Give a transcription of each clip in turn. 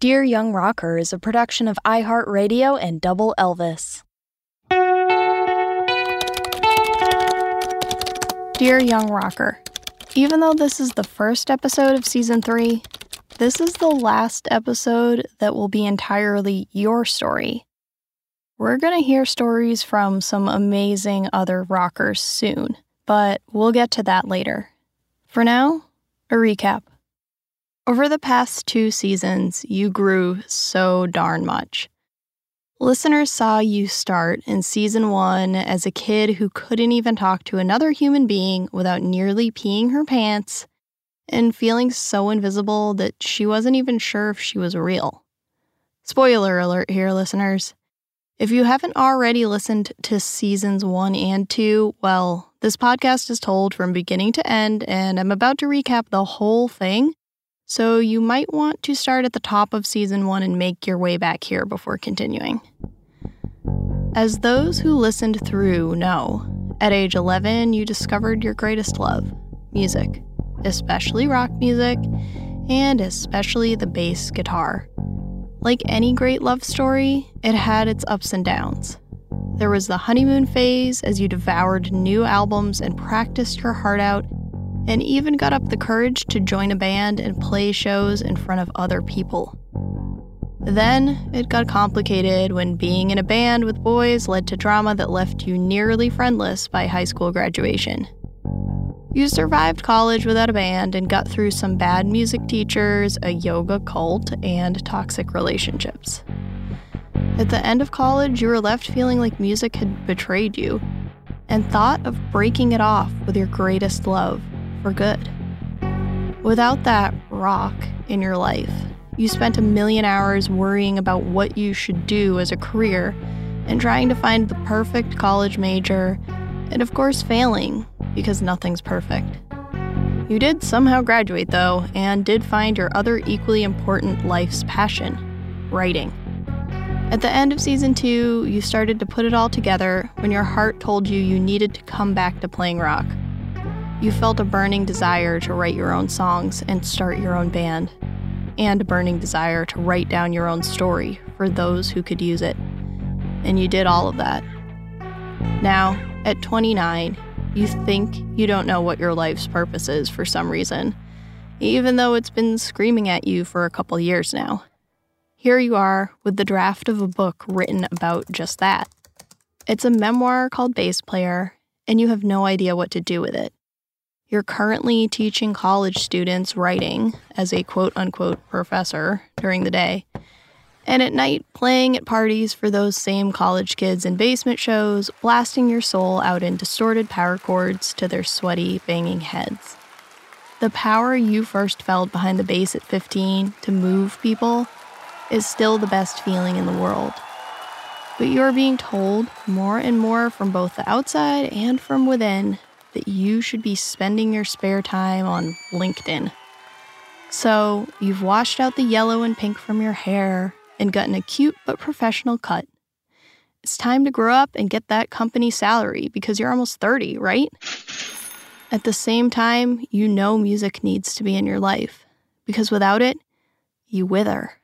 Dear Young Rocker is a production of iHeartRadio and Double Elvis. Dear Young Rocker, even though this is the first episode of Season 3, this is the last episode that will be entirely your story. We're going to hear stories from some amazing other rockers soon, but we'll get to that later. For now, a recap. Over the past 2 seasons, you grew so darn much. Listeners saw you start in Season 1 as a kid who couldn't even talk to another human being without nearly peeing her pants and feeling so invisible that she wasn't even sure if she was real. Spoiler alert here, listeners. If you haven't already listened to Seasons 1 and 2, well, this podcast is told from beginning to end, and I'm about to recap the whole thing, so you might want to start at the top of Season 1 and make your way back here before continuing. As those who listened through know, at age 11, you discovered your greatest love, music, especially rock music, and especially the bass guitar. Like any great love story, it had its ups and downs. There was the honeymoon phase as you devoured new albums and practiced your heart out, and even got up the courage to join a band and play shows in front of other people. Then it got complicated when being in a band with boys led to drama that left you nearly friendless by high school graduation. You survived college without a band and got through some bad music teachers, a yoga cult, and toxic relationships. At the end of college, you were left feeling like music had betrayed you and thought of breaking it off with your greatest love for good. Without that rock in your life, you spent a million hours worrying about what you should do as a career and trying to find the perfect college major, and of course failing, because nothing's perfect. You did somehow graduate, though, and did find your other equally important life's passion, writing. At the end of Season 2, you started to put it all together when your heart told you you needed to come back to playing rock. You felt a burning desire to write your own songs and start your own band, and a burning desire to write down your own story for those who could use it. And you did all of that. Now, at 29, you think you don't know what your life's purpose is for some reason, even though it's been screaming at you for a couple years now. Here you are with the draft of a book written about just that. It's a memoir called Bass Player, and you have no idea what to do with it. You're currently teaching college students writing as a quote-unquote professor during the day, and at night, playing at parties for those same college kids in basement shows, blasting your soul out in distorted power chords to their sweaty, banging heads. The power you first felt behind the bass at 15 to move people is still the best feeling in the world. But you're being told more and more from both the outside and from within that you should be spending your spare time on LinkedIn. So you've washed out the yellow and pink from your hair and gotten a cute but professional cut. It's time to grow up and get that company salary because you're almost 30, right? At the same time, you know music needs to be in your life because without it, you wither.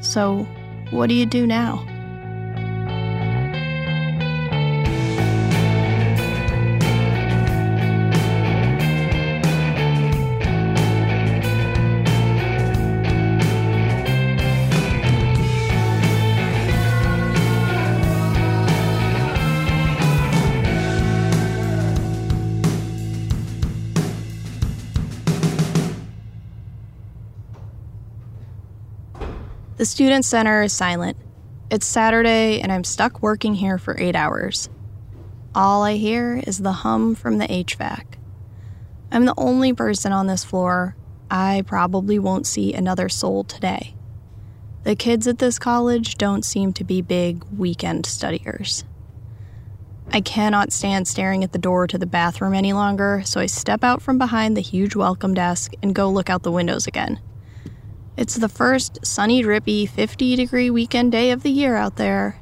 So what do you do now? The student center is silent. It's Saturday, and I'm stuck working here for 8 hours. All I hear is the hum from the HVAC. I'm the only person on this floor. I probably won't see another soul today. The kids at this college don't seem to be big weekend studiers. I cannot stand staring at the door to the bathroom any longer, so I step out from behind the huge welcome desk and go look out the windows again. It's the first sunny, drippy, 50-degree weekend day of the year out there.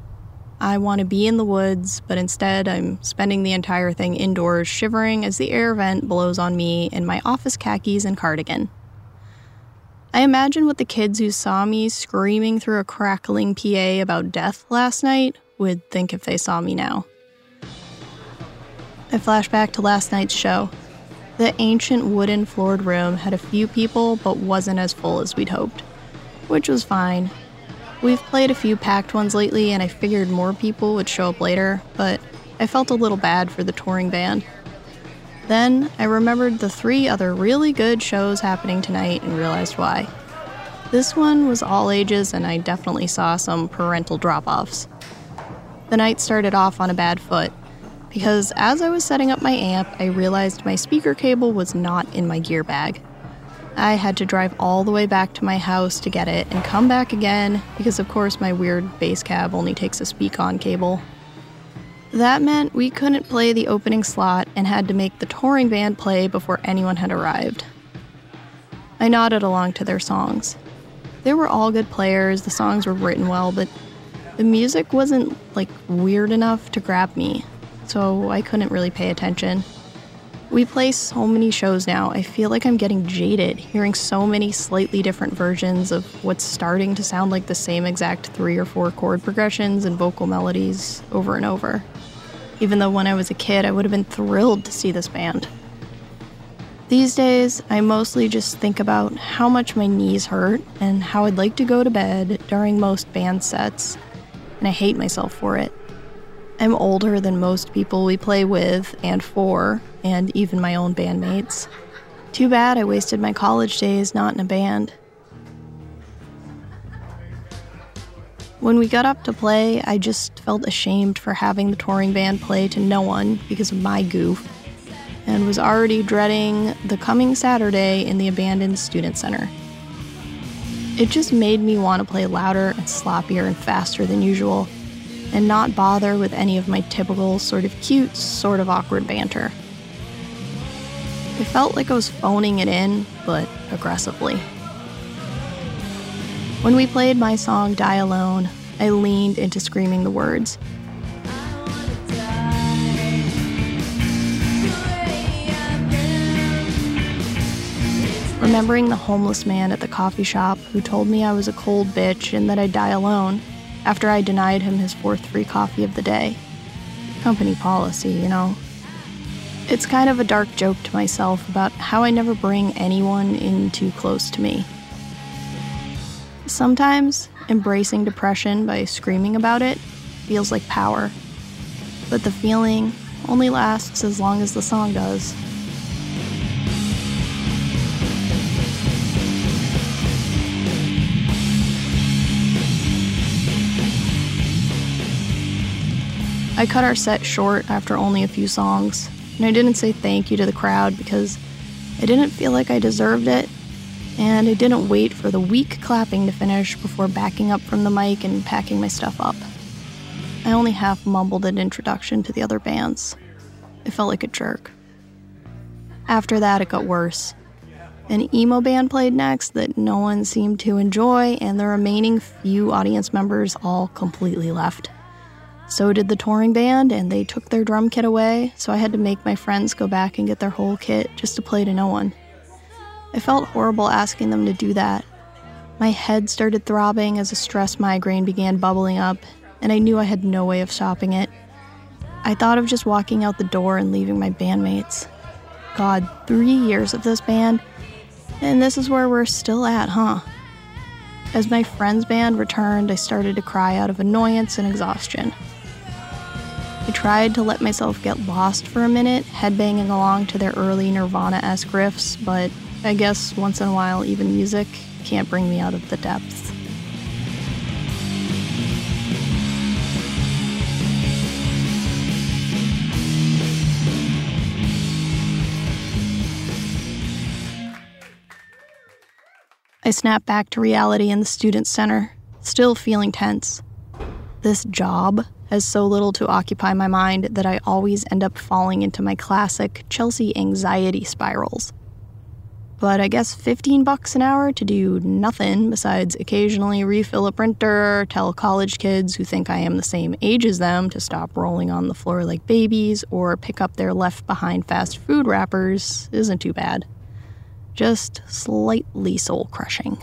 I want to be in the woods, but instead I'm spending the entire thing indoors shivering as the air vent blows on me in my office khakis and cardigan. I imagine what the kids who saw me screaming through a crackling PA about death last night would think if they saw me now. I flash back to last night's show. The ancient wooden floored room had a few people but wasn't as full as we'd hoped, which was fine. We've played a few packed ones lately and I figured more people would show up later, but I felt a little bad for the touring band. Then I remembered the three other really good shows happening tonight and realized why. This one was all ages and I definitely saw some parental drop-offs. The night started off on a bad foot, because as I was setting up my amp, I realized my speaker cable was not in my gear bag. I had to drive all the way back to my house to get it and come back again, because of course my weird bass cab only takes a speak-on cable. That meant we couldn't play the opening slot and had to make the touring band play before anyone had arrived. I nodded along to their songs. They were all good players, the songs were written well, but the music wasn't, weird enough to grab me, so I couldn't really pay attention. We play so many shows now, I feel like I'm getting jaded, hearing so many slightly different versions of what's starting to sound like the same exact 3 or 4 chord progressions and vocal melodies over and over. Even though when I was a kid, I would have been thrilled to see this band. These days, I mostly just think about how much my knees hurt and how I'd like to go to bed during most band sets, and I hate myself for it. I'm older than most people we play with and for, and even my own bandmates. Too bad I wasted my college days not in a band. When we got up to play, I just felt ashamed for having the touring band play to no one because of my goof, and was already dreading the coming Saturday in the abandoned student center. It just made me want to play louder and sloppier and faster than usual, and not bother with any of my typical sort of cute, sort of awkward banter. It felt like I was phoning it in, but aggressively. When we played my song, Die Alone, I leaned into screaming the words. Remembering the homeless man at the coffee shop who told me I was a cold bitch and that I'd die alone, after I denied him his 4th free coffee of the day. Company policy, you know. It's kind of a dark joke to myself about how I never bring anyone in too close to me. Sometimes, embracing depression by screaming about it feels like power, but the feeling only lasts as long as the song does. I cut our set short after only a few songs, and I didn't say thank you to the crowd because I didn't feel like I deserved it, and I didn't wait for the weak clapping to finish before backing up from the mic and packing my stuff up. I only half mumbled an introduction to the other bands. I felt like a jerk. After that, it got worse. An emo band played next that no one seemed to enjoy, and the remaining few audience members all completely left. So did the touring band, and they took their drum kit away, so I had to make my friends go back and get their whole kit just to play to no one. I felt horrible asking them to do that. My head started throbbing as a stress migraine began bubbling up, and I knew I had no way of stopping it. I thought of just walking out the door and leaving my bandmates. God, 3 years of this band, and this is where we're still at, huh? As my friend's band returned, I started to cry out of annoyance and exhaustion. I tried to let myself get lost for a minute, headbanging along to their early Nirvana-esque riffs, but I guess once in a while even music can't bring me out of the depths. I snapped back to reality in the student center, still feeling tense. This job has so little to occupy my mind that I always end up falling into my classic Chelsea anxiety spirals. But I guess $15 an hour to do nothing besides occasionally refill a printer, tell college kids who think I am the same age as them to stop rolling on the floor like babies, or pick up their left-behind fast food wrappers isn't too bad. just slightly soul-crushing.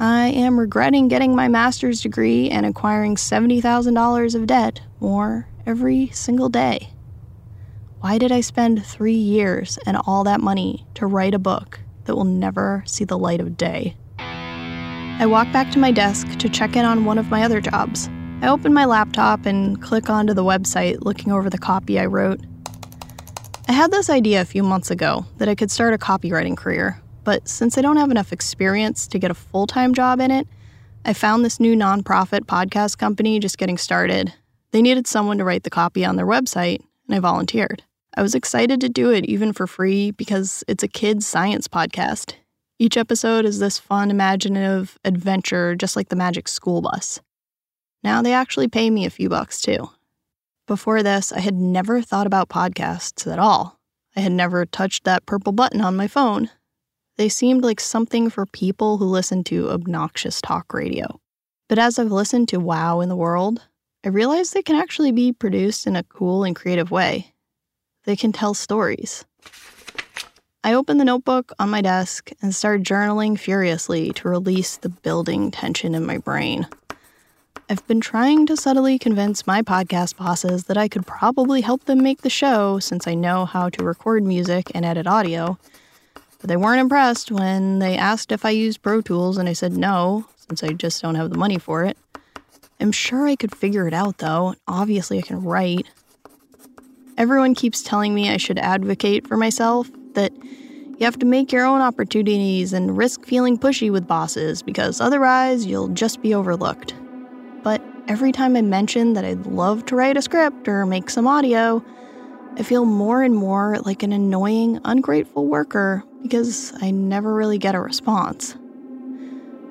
I am regretting getting my master's degree and acquiring $70,000 of debt more every single day. Why did I spend 3 years and all that money to write a book that will never see the light of day? I walk back to my desk to check in on one of my other jobs. I open my laptop and click onto the website, looking over the copy I wrote. I had this idea a few months ago that I could start a copywriting career, but since I don't have enough experience to get a full-time job in it, I found this new nonprofit podcast company just getting started. They needed someone to write the copy on their website, and I volunteered. I was excited to do it even for free because it's a kids' science podcast. Each episode is this fun, imaginative adventure, just like the Magic School Bus. Now they actually pay me a few bucks, too. Before this, I had never thought about podcasts at all. I had never touched that purple button on my phone. They seemed like something for people who listen to obnoxious talk radio. But as I've listened to Wow in the World, I realized they can actually be produced in a cool and creative way. They can tell stories. I opened the notebook on my desk and started journaling furiously to release the building tension in my brain. I've been trying to subtly convince my podcast bosses that I could probably help them make the show since I know how to record music and edit audio, but they weren't impressed when they asked if I used Pro Tools and I said no, since I just don't have the money for it. I'm sure I could figure it out though, and obviously I can write. Everyone keeps telling me I should advocate for myself, that you have to make your own opportunities and risk feeling pushy with bosses because otherwise you'll just be overlooked. But every time I mention that I'd love to write a script or make some audio, I feel more and more like an annoying, ungrateful worker because I never really get a response.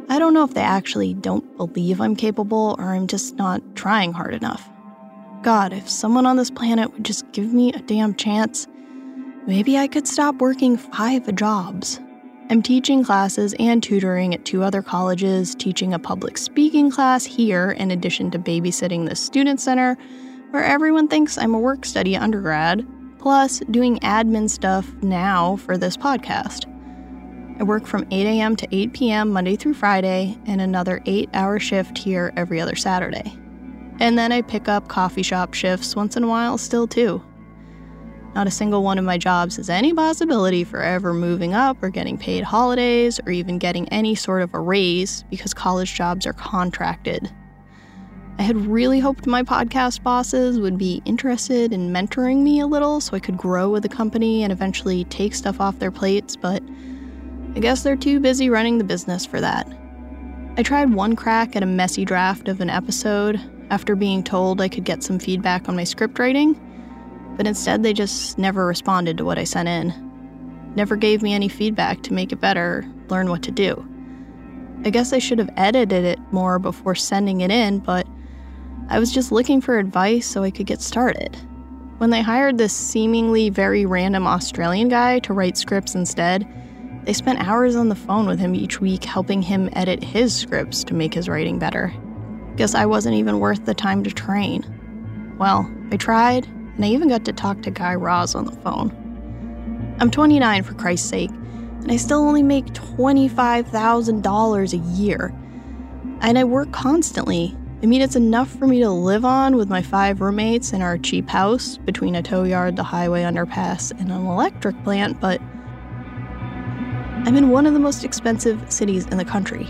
I don't know if they actually don't believe I'm capable or I'm just not trying hard enough. God, if someone on this planet would just give me a damn chance, maybe I could stop working 5 jobs. I'm teaching classes and tutoring at 2 other colleges, teaching a public speaking class here in addition to babysitting the student center, where everyone thinks I'm a work-study undergrad, plus doing admin stuff now for this podcast. I work from 8 a.m. to 8 p.m. Monday through Friday, and another 8-hour shift here every other Saturday. And then I pick up coffee shop shifts once in a while still too. Not a single one of my jobs has any possibility for ever moving up or getting paid holidays or even getting any sort of a raise because college jobs are contracted. I had really hoped my podcast bosses would be interested in mentoring me a little so I could grow with the company and eventually take stuff off their plates, but I guess they're too busy running the business for that. I tried one crack at a messy draft of an episode after being told I could get some feedback on my script writing, but instead they just never responded to what I sent in. Never gave me any feedback to make it better, learn what to do. I guess I should have edited it more before sending it in, but I was just looking for advice so I could get started. When they hired this seemingly very random Australian guy to write scripts instead, they spent hours on the phone with him each week helping him edit his scripts to make his writing better. Guess I wasn't even worth the time to train. Well, I tried. And I even got to talk to Guy Raz on the phone. I'm 29, for Christ's sake, and I still only make $25,000 a year. And I work constantly. I mean, it's enough for me to live on with my 5 roommates in our cheap house between a tow yard, the highway underpass, and an electric plant, but I'm in one of the most expensive cities in the country.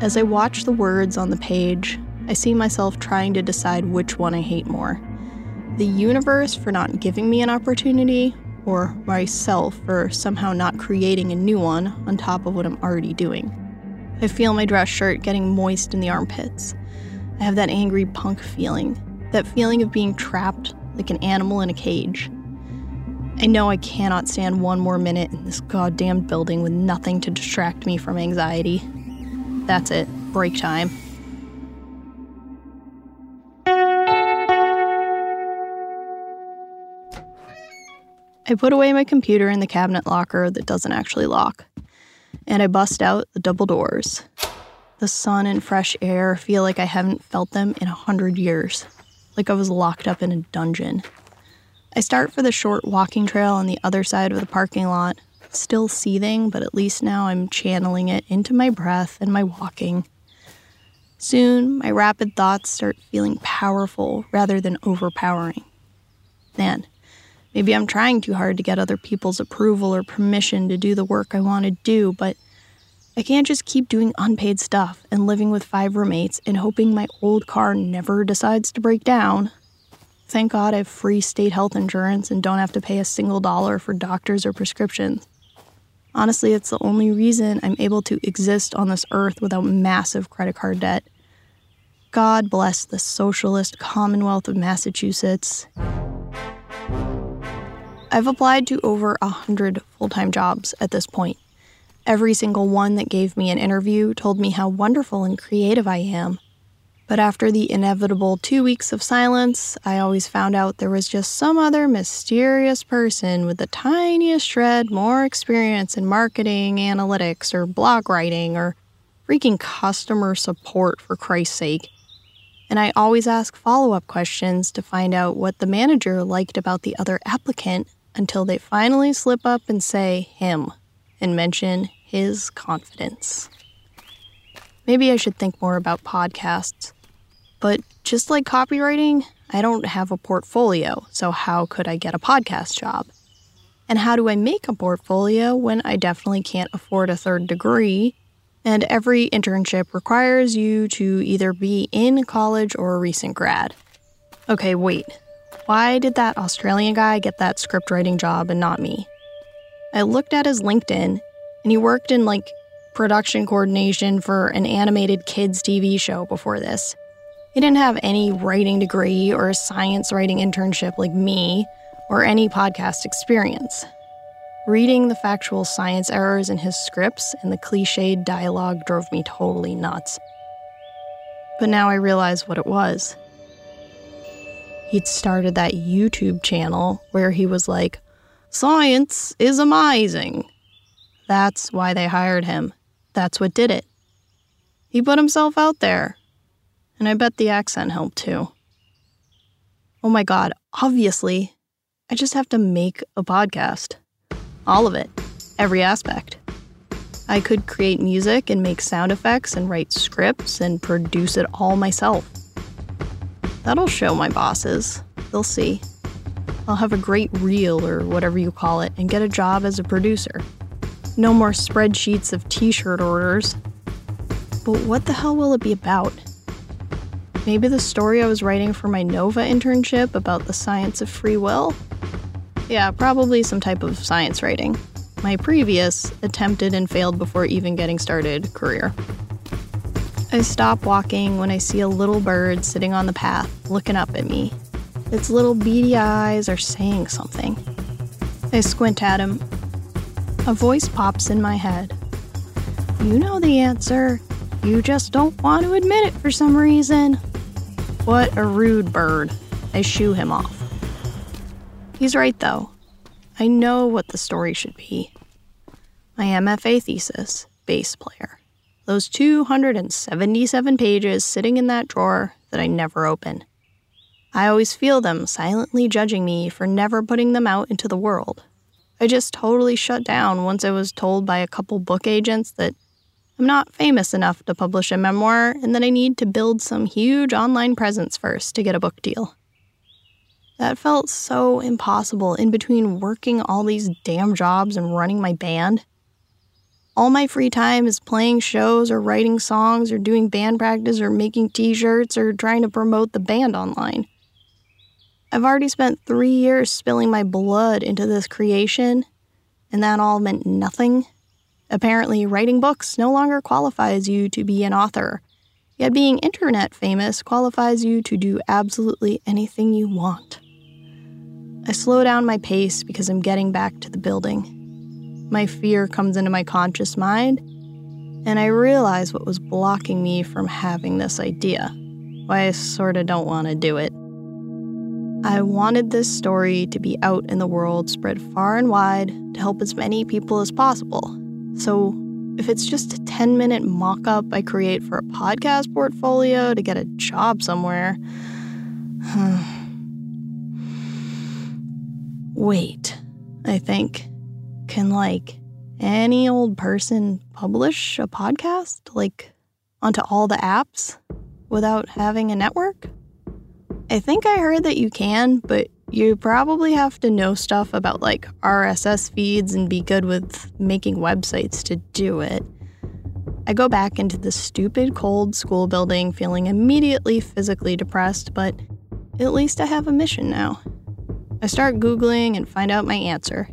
As I watch the words on the page, I see myself trying to decide which one I hate more. The universe for not giving me an opportunity, or myself for somehow not creating a new one on top of what I'm already doing. I feel my dress shirt getting moist in the armpits. I have that angry punk feeling, that feeling of being trapped like an animal in a cage. I know I cannot stand one more minute in this goddamn building with nothing to distract me from anxiety. That's it, break time. I put away my computer in the cabinet locker that doesn't actually lock, and I bust out the double doors. The sun and fresh air feel like I haven't felt them in 100 years, like I was locked up in a dungeon. I start for the short walking trail on the other side of the parking lot, still seething, but at least now I'm channeling it into my breath and my walking. Soon, my rapid thoughts start feeling powerful rather than overpowering. Man, maybe I'm trying too hard to get other people's approval or permission to do the work I want to do, but I can't just keep doing unpaid stuff and living with 5 roommates and hoping my old car never decides to break down. Thank God I have free state health insurance and don't have to pay a single dollar for doctors or prescriptions. Honestly, it's the only reason I'm able to exist on this earth without massive credit card debt. God bless the socialist Commonwealth of Massachusetts. I've applied to over 100 full-time jobs at this point. Every single one that gave me an interview told me how wonderful and creative I am. But after the inevitable 2 weeks of silence, I always found out there was just some other mysterious person with the tiniest shred more experience in marketing, analytics, or blog writing, or freaking customer support, for Christ's sake. And I always ask follow-up questions to find out what the manager liked about the other applicant until they finally slip up and say him and mention his confidence. Maybe I should think more about podcasts. But just like copywriting, I don't have a portfolio, so how could I get a podcast job? And how do I make a portfolio when I definitely can't afford a third degree, and every internship requires you to either be in college or a recent grad? Okay, wait. Why did that Australian guy get that script writing job and not me? I looked at his LinkedIn, and he worked in, production coordination for an animated kids' TV show before this. He didn't have any writing degree or a science writing internship like me, or any podcast experience. Reading the factual science errors in his scripts and the cliched dialogue drove me totally nuts. But now I realize what it was. He'd started that YouTube channel where he was like, "Science is amazing." That's why they hired him. That's what did it. He put himself out there. And I bet the accent helped too. Oh my God, obviously, I just have to make a podcast. All of it. Every aspect. I could create music and make sound effects and write scripts and produce it all myself. That'll show my bosses. They'll see. I'll have a great reel or whatever you call it and get a job as a producer. No more spreadsheets of t-shirt orders. But what the hell will it be about? Maybe the story I was writing for my Nova internship about the science of free will? Yeah, probably some type of science writing. My previous attempted and failed before even getting started career. I stop walking when I see a little bird sitting on the path looking up at me. Its little beady eyes are saying something. I squint at him. A voice pops in my head. You know the answer. You just don't want to admit it for some reason. What a rude bird. I shoo him off. He's right, though. I know what the story should be. My MFA thesis, bass player. Those 277 pages sitting in that drawer that I never open. I always feel them silently judging me for never putting them out into the world. I just totally shut down once I was told by a couple book agents that I'm not famous enough to publish a memoir and that I need to build some huge online presence first to get a book deal. That felt so impossible in between working all these damn jobs and running my band. All my free time is playing shows or writing songs or doing band practice or making t-shirts or trying to promote the band online. I've already spent 3 years spilling my blood into this creation, and that all meant nothing. Apparently, writing books no longer qualifies you to be an author, yet being internet famous qualifies you to do absolutely anything you want. I slow down my pace because I'm getting back to the building. My fear comes into my conscious mind, and I realize what was blocking me from having this idea, why I sort of don't want to do it. I wanted this story to be out in the world, spread far and wide, to help as many people as possible. So if it's just a 10-minute mock-up I create for a podcast portfolio to get a job somewhere... Wait, I think. Can, any old person publish a podcast, like, onto all the apps without having a network? I think I heard that you can, but you probably have to know stuff about, like, RSS feeds and be good with making websites to do it. I go back into the stupid cold school building feeling immediately physically depressed, but at least I have a mission now. I start Googling and find out my answer.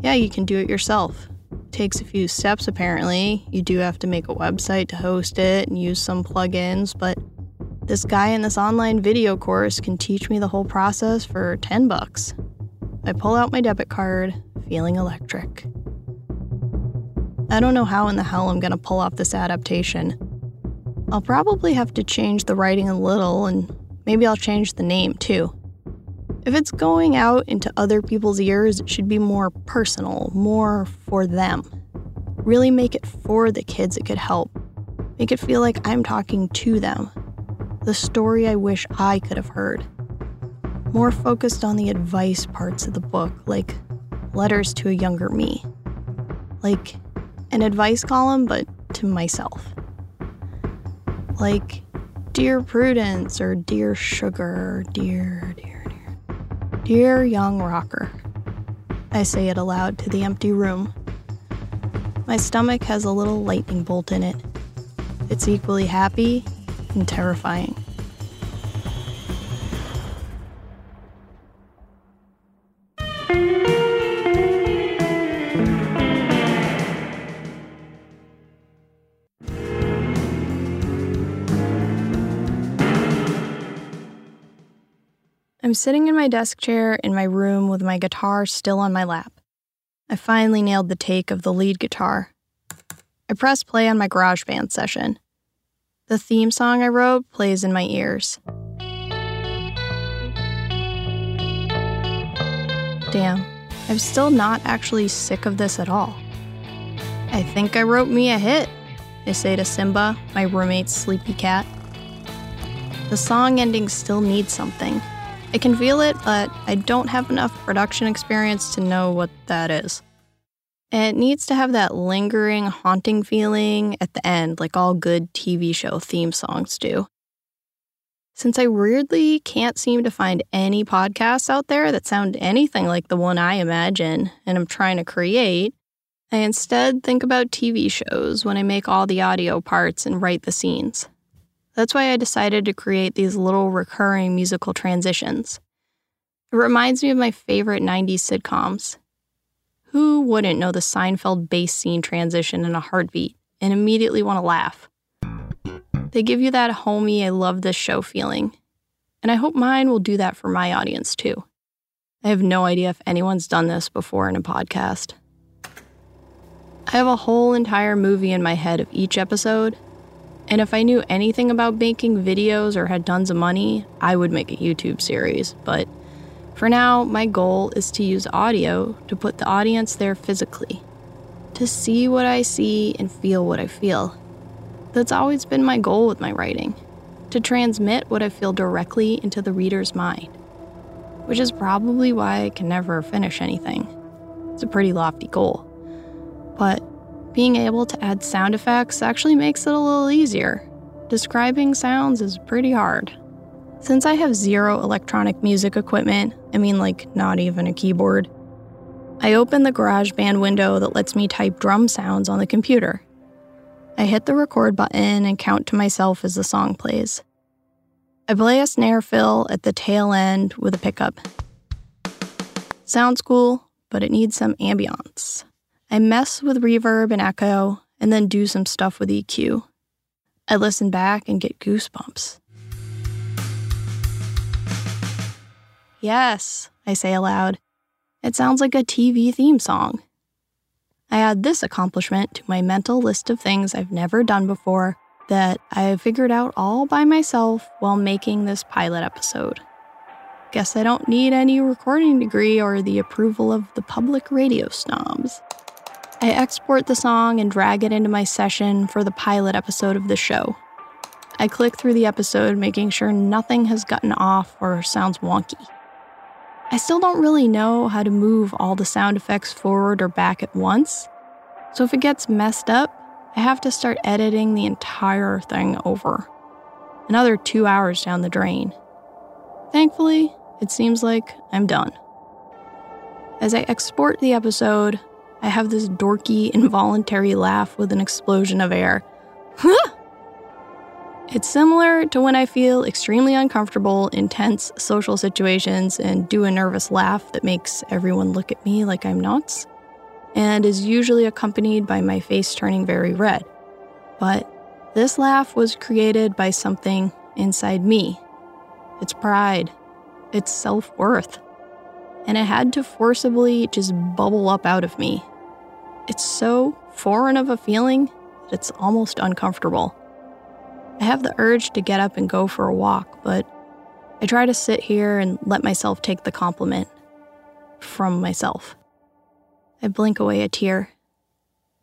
Yeah, you can do it yourself. It takes a few steps, apparently. You do have to make a website to host it and use some plugins, but this guy in this online video course can teach me the whole process for $10. I pull out my debit card, feeling electric. I don't know how in the hell I'm going to pull off this adaptation. I'll probably have to change the writing a little, and maybe I'll change the name, too. If it's going out into other people's ears, it should be more personal, more for them. Really make it for the kids it could help. Make it feel like I'm talking to them. The story I wish I could have heard. More focused on the advice parts of the book, like letters to a younger me. Like an advice column, but to myself. Like, Dear Prudence, or Dear Sugar, or Dear Young Rocker. I say it aloud to the empty room. My stomach has a little lightning bolt in it. It's equally happy and terrifying. I'm sitting in my desk chair in my room with my guitar still on my lap. I finally nailed the take of the lead guitar. I press play on my GarageBand session. The theme song I wrote plays in my ears. Damn, I'm still not actually sick of this at all. I think I wrote me a hit, I say to Simba, my roommate's sleepy cat. The song ending still needs something. I can feel it, but I don't have enough production experience to know what that is. It needs to have that lingering, haunting feeling at the end, like all good TV show theme songs do. Since I weirdly can't seem to find any podcasts out there that sound anything like the one I imagine and I'm trying to create, I instead think about TV shows when I make all the audio parts and write the scenes. That's why I decided to create these little recurring musical transitions. It reminds me of my favorite 90s sitcoms. Who wouldn't know the Seinfeld bass scene transition in a heartbeat and immediately want to laugh? They give you that homey, I love this show feeling. And I hope mine will do that for my audience too. I have no idea if anyone's done this before in a podcast. I have a whole entire movie in my head of each episode, and if I knew anything about making videos or had tons of money, I would make a YouTube series, but for now, my goal is to use audio to put the audience there physically, to see what I see and feel what I feel. That's always been my goal with my writing, to transmit what I feel directly into the reader's mind, which is probably why I can never finish anything. It's a pretty lofty goal, but being able to add sound effects actually makes it a little easier. Describing sounds is pretty hard. Since I have zero electronic music equipment, I mean, like, not even a keyboard, I open the GarageBand window that lets me type drum sounds on the computer. I hit the record button and count to myself as the song plays. I play a snare fill at the tail end with a pickup. Sounds cool, but it needs some ambience. I mess with reverb and echo, and then do some stuff with EQ. I listen back and get goosebumps. Yes, I say aloud. It sounds like a TV theme song. I add this accomplishment to my mental list of things I've never done before that I figured out all by myself while making this pilot episode. Guess I don't need any recording degree or the approval of the public radio snobs. I export the song and drag it into my session for the pilot episode of the show. I click through the episode, making sure nothing has gotten off or sounds wonky. I still don't really know how to move all the sound effects forward or back at once, So if it gets messed up, I have to start editing the entire thing over. Another 2 hours down the drain. Thankfully, it seems like I'm done. As I export the episode, I have this dorky, involuntary laugh with an explosion of air. It's similar to when I feel extremely uncomfortable in tense social situations and do a nervous laugh that makes everyone look at me like I'm nuts, and is usually accompanied by my face turning very red. But this laugh was created by something inside me. It's pride. It's self-worth. And it had to forcibly just bubble up out of me. It's so foreign of a feeling that it's almost uncomfortable. I have the urge to get up and go for a walk, but I try to sit here and let myself take the compliment from myself. I blink away a tear.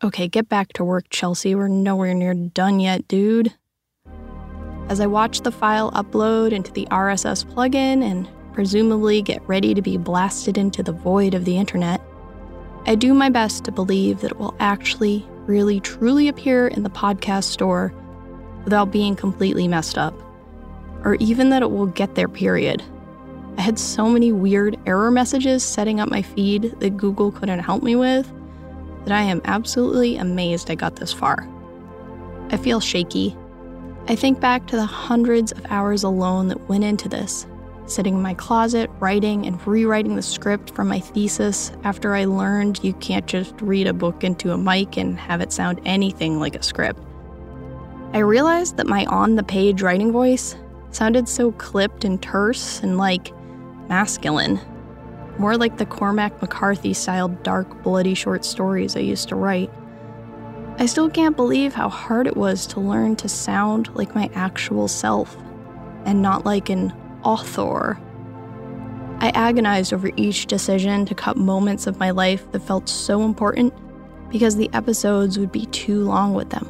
Okay, get back to work, Chelsea. We're nowhere near done yet, dude. As I watch the file upload into the RSS plugin and presumably get ready to be blasted into the void of the internet, I do my best to believe that it will actually, really, truly appear in the podcast store without being completely messed up, or even that it will get there, period. I had so many weird error messages setting up my feed that Google couldn't help me with that I am absolutely amazed I got this far. I feel shaky. I think back to the hundreds of hours alone that went into this, sitting in my closet, writing and rewriting the script for my thesis after I learned you can't just read a book into a mic and have it sound anything like a script. I realized that my on-the-page writing voice sounded so clipped and terse and, like, masculine. More like the Cormac McCarthy-style dark, bloody short stories I used to write. I still can't believe how hard it was to learn to sound like my actual self, and not like an author. I agonized over each decision to cut moments of my life that felt so important because the episodes would be too long with them.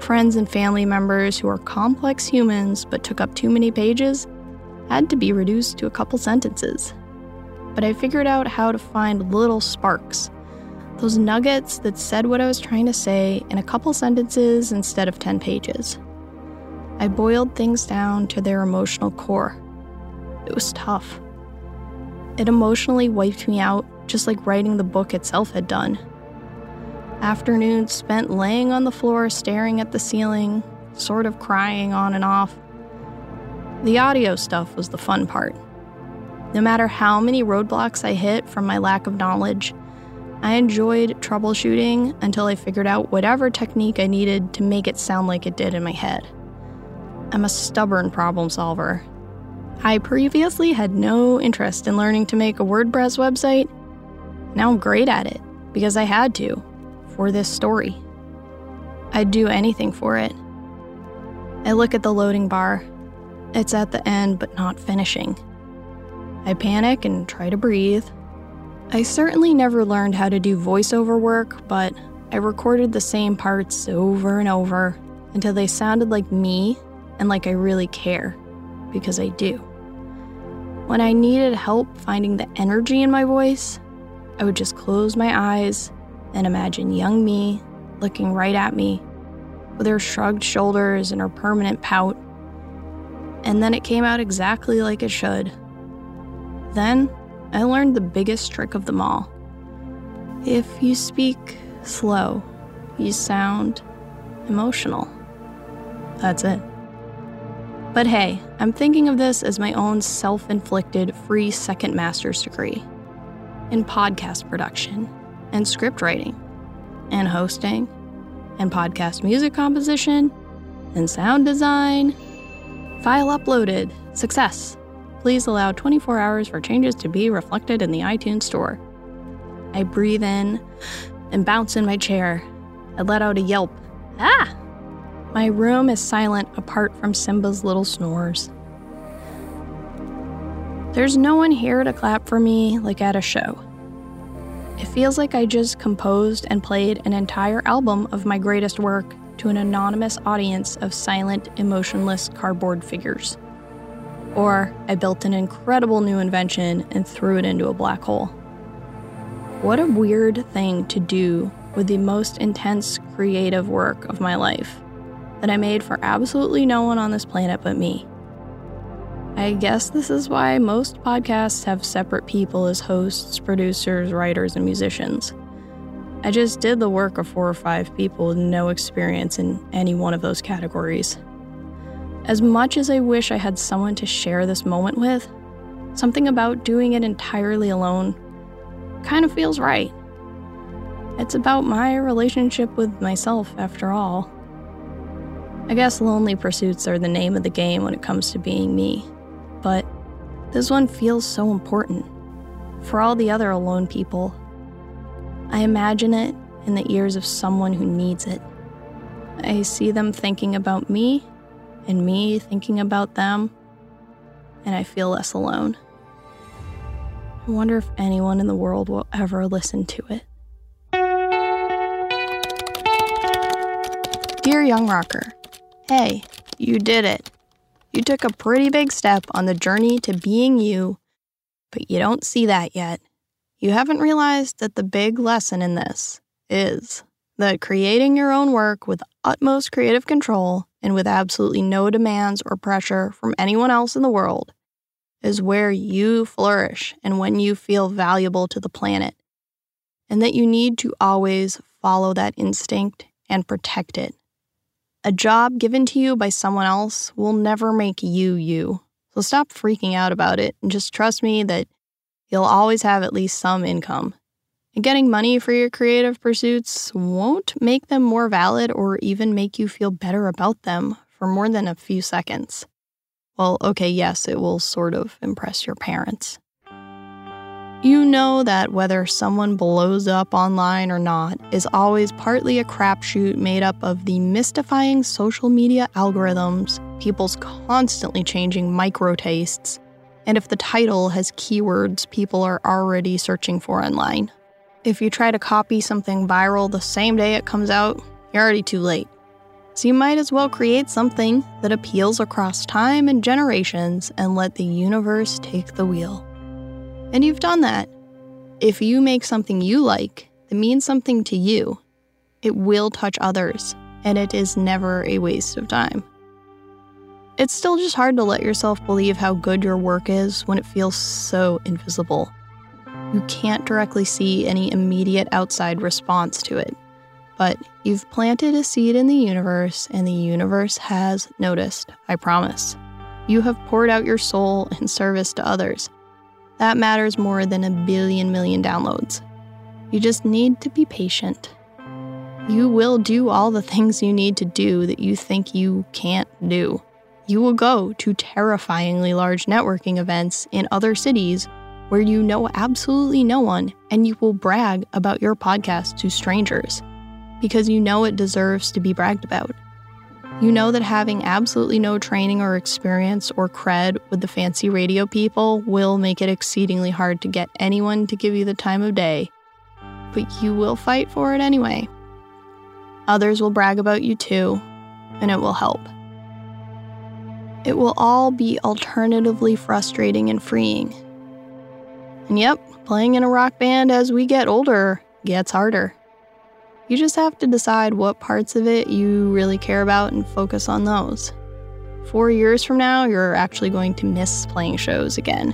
Friends and family members who are complex humans but took up too many pages had to be reduced to a couple sentences. But I figured out how to find little sparks, those nuggets that said what I was trying to say in a couple sentences instead of 10 pages. I boiled things down to their emotional core. It was tough. It emotionally wiped me out, just like writing the book itself had done. Afternoons spent laying on the floor staring at the ceiling, sort of crying on and off. The audio stuff was the fun part. No matter how many roadblocks I hit from my lack of knowledge, I enjoyed troubleshooting until I figured out whatever technique I needed to make it sound like it did in my head. I'm a stubborn problem solver. I previously had no interest in learning to make a WordPress website. Now I'm great at it because I had to for this story. I'd do anything for it. I look at the loading bar. It's at the end but not finishing. I panic and try to breathe. I certainly never learned how to do voiceover work, but I recorded the same parts over and over until they sounded like me and like I really care, because I do. When I needed help finding the energy in my voice, I would just close my eyes and imagine young me looking right at me with her shrugged shoulders and her permanent pout. And then it came out exactly like it should. Then I learned the biggest trick of them all. If you speak slow, you sound emotional. That's it. But hey, I'm thinking of this as my own self-inflicted free second master's degree in podcast production and script writing and hosting and podcast music composition and sound design. File uploaded. Success. Please allow 24 hours for changes to be reflected in the iTunes Store. I breathe in and bounce in my chair. I let out a yelp. Ah! My room is silent apart from Simba's little snores. There's no one here to clap for me like at a show. It feels like I just composed and played an entire album of my greatest work to an anonymous audience of silent, emotionless cardboard figures. Or I built an incredible new invention and threw it into a black hole. What a weird thing to do with the most intense creative work of my life that I made for absolutely no one on this planet but me. I guess this is why most podcasts have separate people as hosts, producers, writers, and musicians. I just did the work of 4 or 5 people with no experience in any one of those categories. As much as I wish I had someone to share this moment with, something about doing it entirely alone kind of feels right. It's about my relationship with myself, after all. I guess lonely pursuits are the name of the game when it comes to being me, but this one feels so important for all the other alone people. I imagine it in the ears of someone who needs it. I see them thinking about me, and me thinking about them, and I feel less alone. I wonder if anyone in the world will ever listen to it. Dear Young Rocker, hey, you did it. You took a pretty big step on the journey to being you, but you don't see that yet. You haven't realized that the big lesson in this is that creating your own work with utmost creative control and with absolutely no demands or pressure from anyone else in the world is where you flourish and when you feel valuable to the planet, and that you need to always follow that instinct and protect it. A job given to you by someone else will never make you you, so stop freaking out about it and just trust me that you'll always have at least some income. And getting money for your creative pursuits won't make them more valid or even make you feel better about them for more than a few seconds. Well, okay, yes, it will sort of impress your parents. You know that whether someone blows up online or not is always partly a crapshoot made up of the mystifying social media algorithms, people's constantly changing micro tastes, and if the title has keywords people are already searching for online. If you try to copy something viral the same day it comes out, you're already too late. So you might as well create something that appeals across time and generations and let the universe take the wheel. And you've done that. If you make something you like that means something to you, it will touch others, and it is never a waste of time. It's still just hard to let yourself believe how good your work is when it feels so invisible. You can't directly see any immediate outside response to it, but you've planted a seed in the universe, and the universe has noticed, I promise. You have poured out your soul in service to others. That matters more than 1 billion million downloads. You just need to be patient. You will do all the things you need to do that you think you can't do. You will go to terrifyingly large networking events in other cities where you know absolutely no one, and you will brag about your podcast to strangers because you know it deserves to be bragged about. You know that having absolutely no training or experience or cred with the fancy radio people will make it exceedingly hard to get anyone to give you the time of day, but you will fight for it anyway. Others will brag about you too, and it will help. It will all be alternatively frustrating and freeing. And yep, playing in a rock band as we get older gets harder. You just have to decide what parts of it you really care about and focus on those. 4 years from now, you're actually going to miss playing shows again.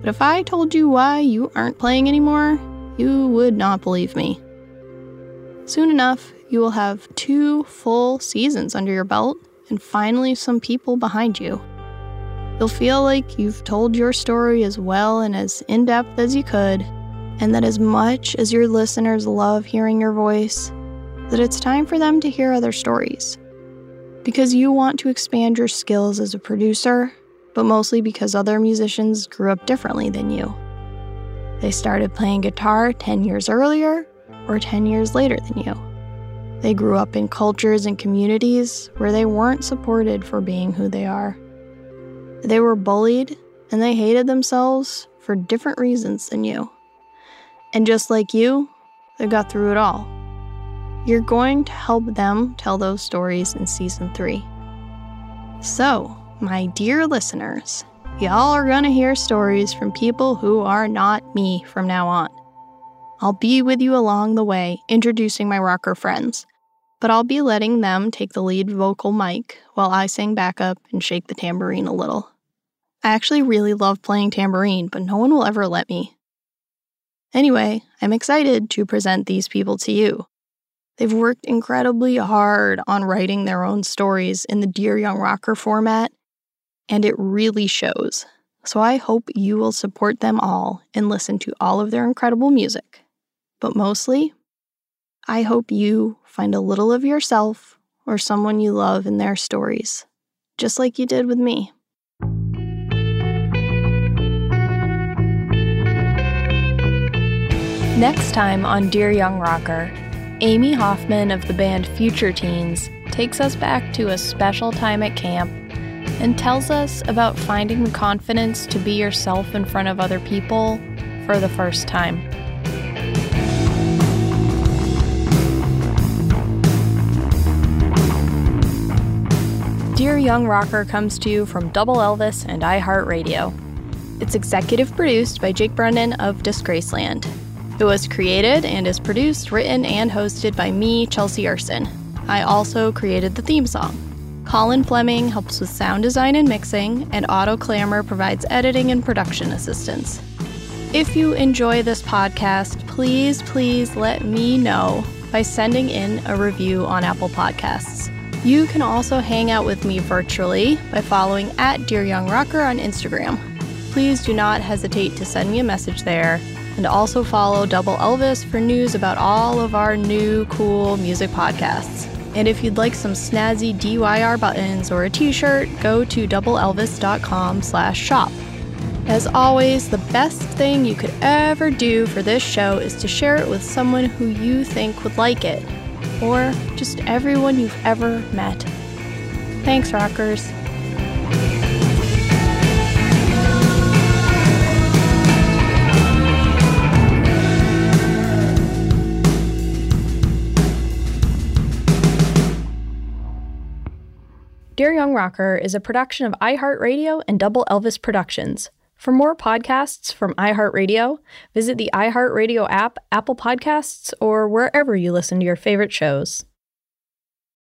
But if I told you why you aren't playing anymore, you would not believe me. Soon enough, you will have 2 full seasons under your belt and finally some people behind you. You'll feel like you've told your story as well and as in-depth as you could, and that as much as your listeners love hearing your voice, that it's time for them to hear other stories. Because you want to expand your skills as a producer, but mostly because other musicians grew up differently than you. They started playing guitar 10 years earlier or 10 years later than you. They grew up in cultures and communities where they weren't supported for being who they are. They were bullied, and they hated themselves for different reasons than you. And just like you, they got through it all. You're going to help them tell those stories in season 3. So, my dear listeners, y'all are gonna hear stories from people who are not me from now on. I'll be with you along the way, introducing my rocker friends. But I'll be letting them take the lead vocal mic while I sing backup and shake the tambourine a little. I actually really love playing tambourine, but no one will ever let me. Anyway, I'm excited to present these people to you. They've worked incredibly hard on writing their own stories in the Dear Young Rocker format, and it really shows. So I hope you will support them all and listen to all of their incredible music. But mostly, I hope you find a little of yourself or someone you love in their stories, just like you did with me. Next time on Dear Young Rocker, Amy Hoffman of the band Future Teens takes us back to a special time at camp and tells us about finding the confidence to be yourself in front of other people for the first time. Dear Young Rocker comes to you from Double Elvis and iHeartRadio. It's executive produced by Jake Brennan of Disgraceland. It was created and is produced, written, and hosted by me, Chelsea Erson. I also created the theme song. Colin Fleming helps with sound design and mixing, and Auto Clamor provides editing and production assistance. If you enjoy this podcast, please let me know by sending in a review on Apple Podcasts. You can also hang out with me virtually by following @DearYoungRocker on Instagram. Please do not hesitate to send me a message there. And also follow Double Elvis for news about all of our new cool music podcasts. And if you'd like some snazzy DYR buttons or a t-shirt, go to doubleelvis.com/shop. As always, the best thing you could ever do for this show is to share it with someone who you think would like it, or just everyone you've ever met. Thanks, rockers. Dear Young Rocker is a production of iHeartRadio and Double Elvis Productions. For more podcasts from iHeartRadio, visit the iHeartRadio app, Apple Podcasts, or wherever you listen to your favorite shows.